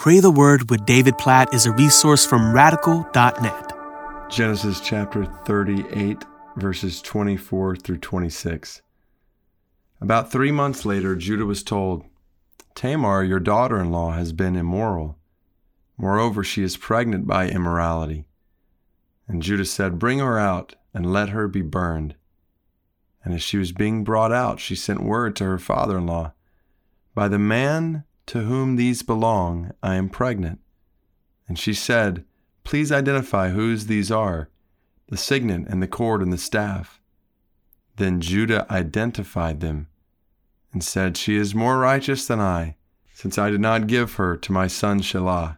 Pray the Word with David Platt is a resource from Radical.net. Genesis chapter 38, verses 24 through 26. About 3 months later, Judah was told, "Tamar, your daughter-in-law, has been immoral. Moreover, she is pregnant by immorality." And Judah said, "Bring her out and let her be burned." And as she was being brought out, she sent word to her father-in-law, "By the man to whom these belong, I am pregnant." And she said, "Please identify whose these are, the signet and the cord and the staff." Then Judah identified them and said, "She is more righteous than I, since I did not give her to my son Shelah."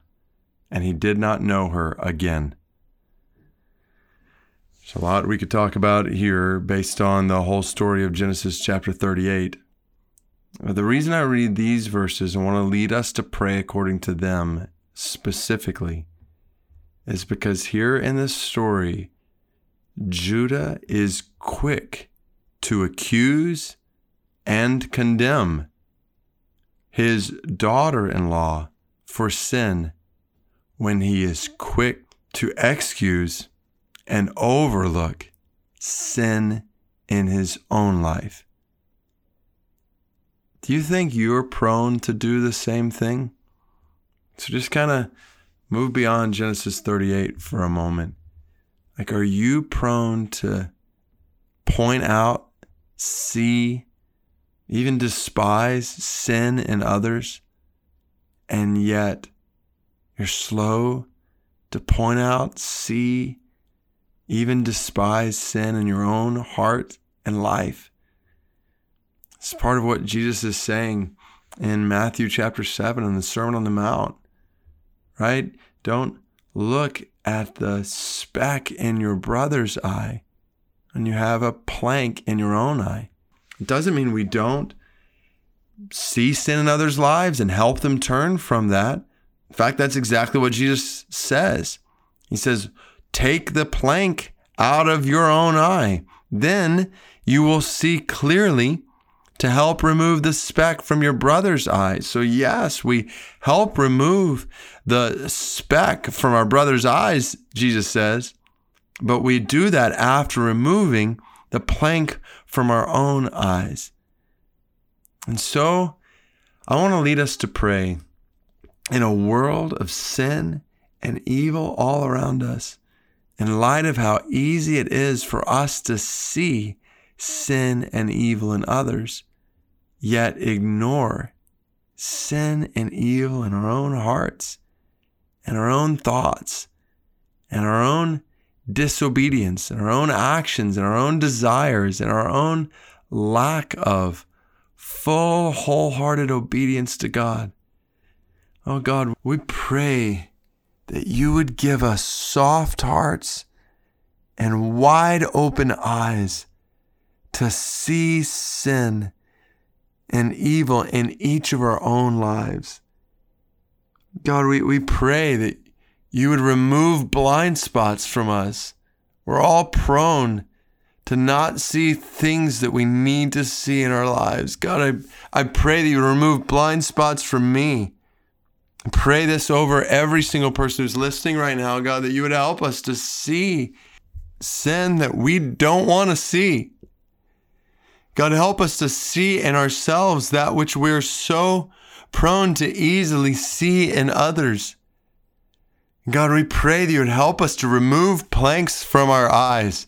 And he did not know her again. There's a lot we could talk about here based on the whole story of Genesis chapter 38. But the reason I read these verses and want to lead us to pray according to them specifically is because here in this story, Judah is quick to accuse and condemn his daughter-in-law for sin when he is quick to excuse and overlook sin in his own life. Do you think you're prone to do the same thing? So just kind of move beyond Genesis 38 for a moment. Like, are you prone to point out, see, even despise sin in others, and yet you're slow to point out, see, even despise sin in your own heart and life? It's part of what Jesus is saying in Matthew chapter 7 in the Sermon on the Mount, right? Don't look at the speck in your brother's eye when you have a plank in your own eye. It doesn't mean we don't see sin in others' lives and help them turn from that. In fact, that's exactly what Jesus says. He says, "Take the plank out of your own eye. Then you will see clearly to help remove the speck from your brother's eye." So yes, we help remove the speck from our brother's eyes, Jesus says, but we do that after removing the plank from our own eyes. And so I want to lead us to pray in a world of sin and evil all around us, in light of how easy it is for us to see sin and evil in others, yet ignore sin and evil in our own hearts and our own thoughts and our own disobedience and our own actions and our own desires and our own lack of full, wholehearted obedience to God. Oh God, we pray that you would give us soft hearts and wide open eyes to see sin and evil in each of our own lives. God, we pray that you would remove blind spots from us. We're all prone to not see things that we need to see in our lives. God, I pray that you would remove blind spots from me. Pray this over every single person who's listening right now, God, that you would help us to see sin that we don't want to see. God, help us to see in ourselves that which we're so prone to easily see in others. God, we pray that you would help us to remove planks from our eyes.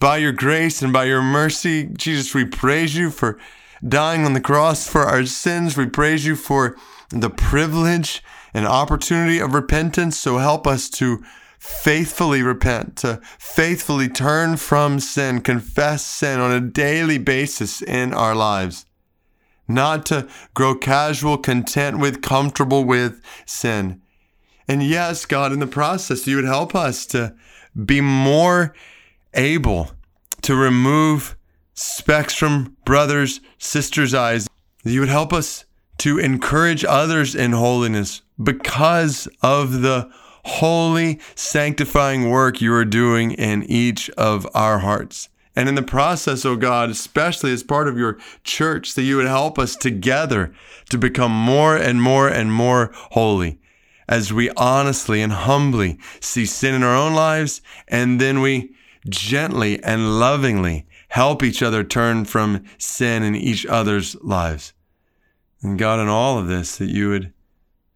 By your grace and by your mercy, Jesus, we praise you for dying on the cross for our sins. We praise you for the privilege and opportunity of repentance. So help us to faithfully repent, to faithfully turn from sin, confess sin on a daily basis in our lives, not to grow casual, content with, comfortable with sin. And yes, God, in the process, you would help us to be more able to remove specks from brothers, sisters' eyes. You would help us to encourage others in holiness because of the holy, sanctifying work you are doing in each of our hearts. And in the process, oh God, especially as part of your church, that you would help us together to become more and more and more holy. as we honestly and humbly see sin in our own lives, and then we gently and lovingly help each other turn from sin in each other's lives. And God, in all of this, that you would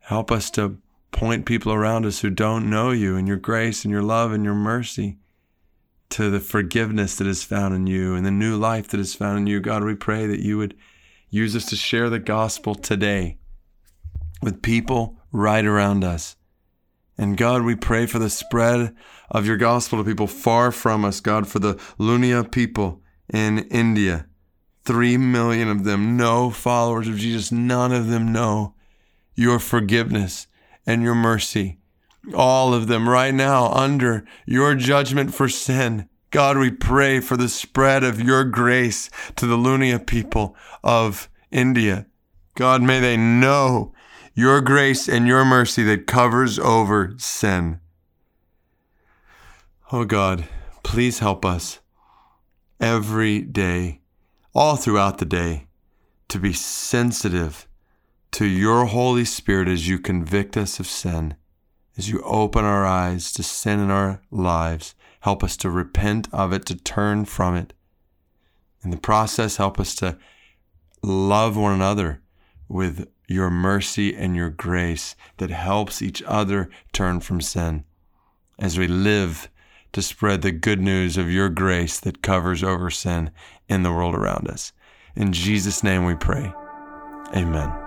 help us to point people around us who don't know you and your grace and your love and your mercy to the forgiveness that is found in you and the new life that is found in you. God, we pray that you would use us to share the gospel today with people right around us. And God, we pray for the spread of your gospel to people far from us. God, for the Lunia people in India, 3 million of them, no followers of Jesus. None of them know your forgiveness and your mercy. All of them right now under your judgment for sin. God, we pray for the spread of your grace to the Lunia people of India. God, may they know your grace and your mercy that covers over sin. Oh God, please help us every day, all throughout the day, to be sensitive to your Holy Spirit as you convict us of sin, as you open our eyes to sin in our lives. Help us to repent of it, to turn from it. In the process, help us to love one another with your mercy and your grace that helps each other turn from sin as we live to spread the good news of your grace that covers over sin in the world around us. In Jesus' name we pray. Amen.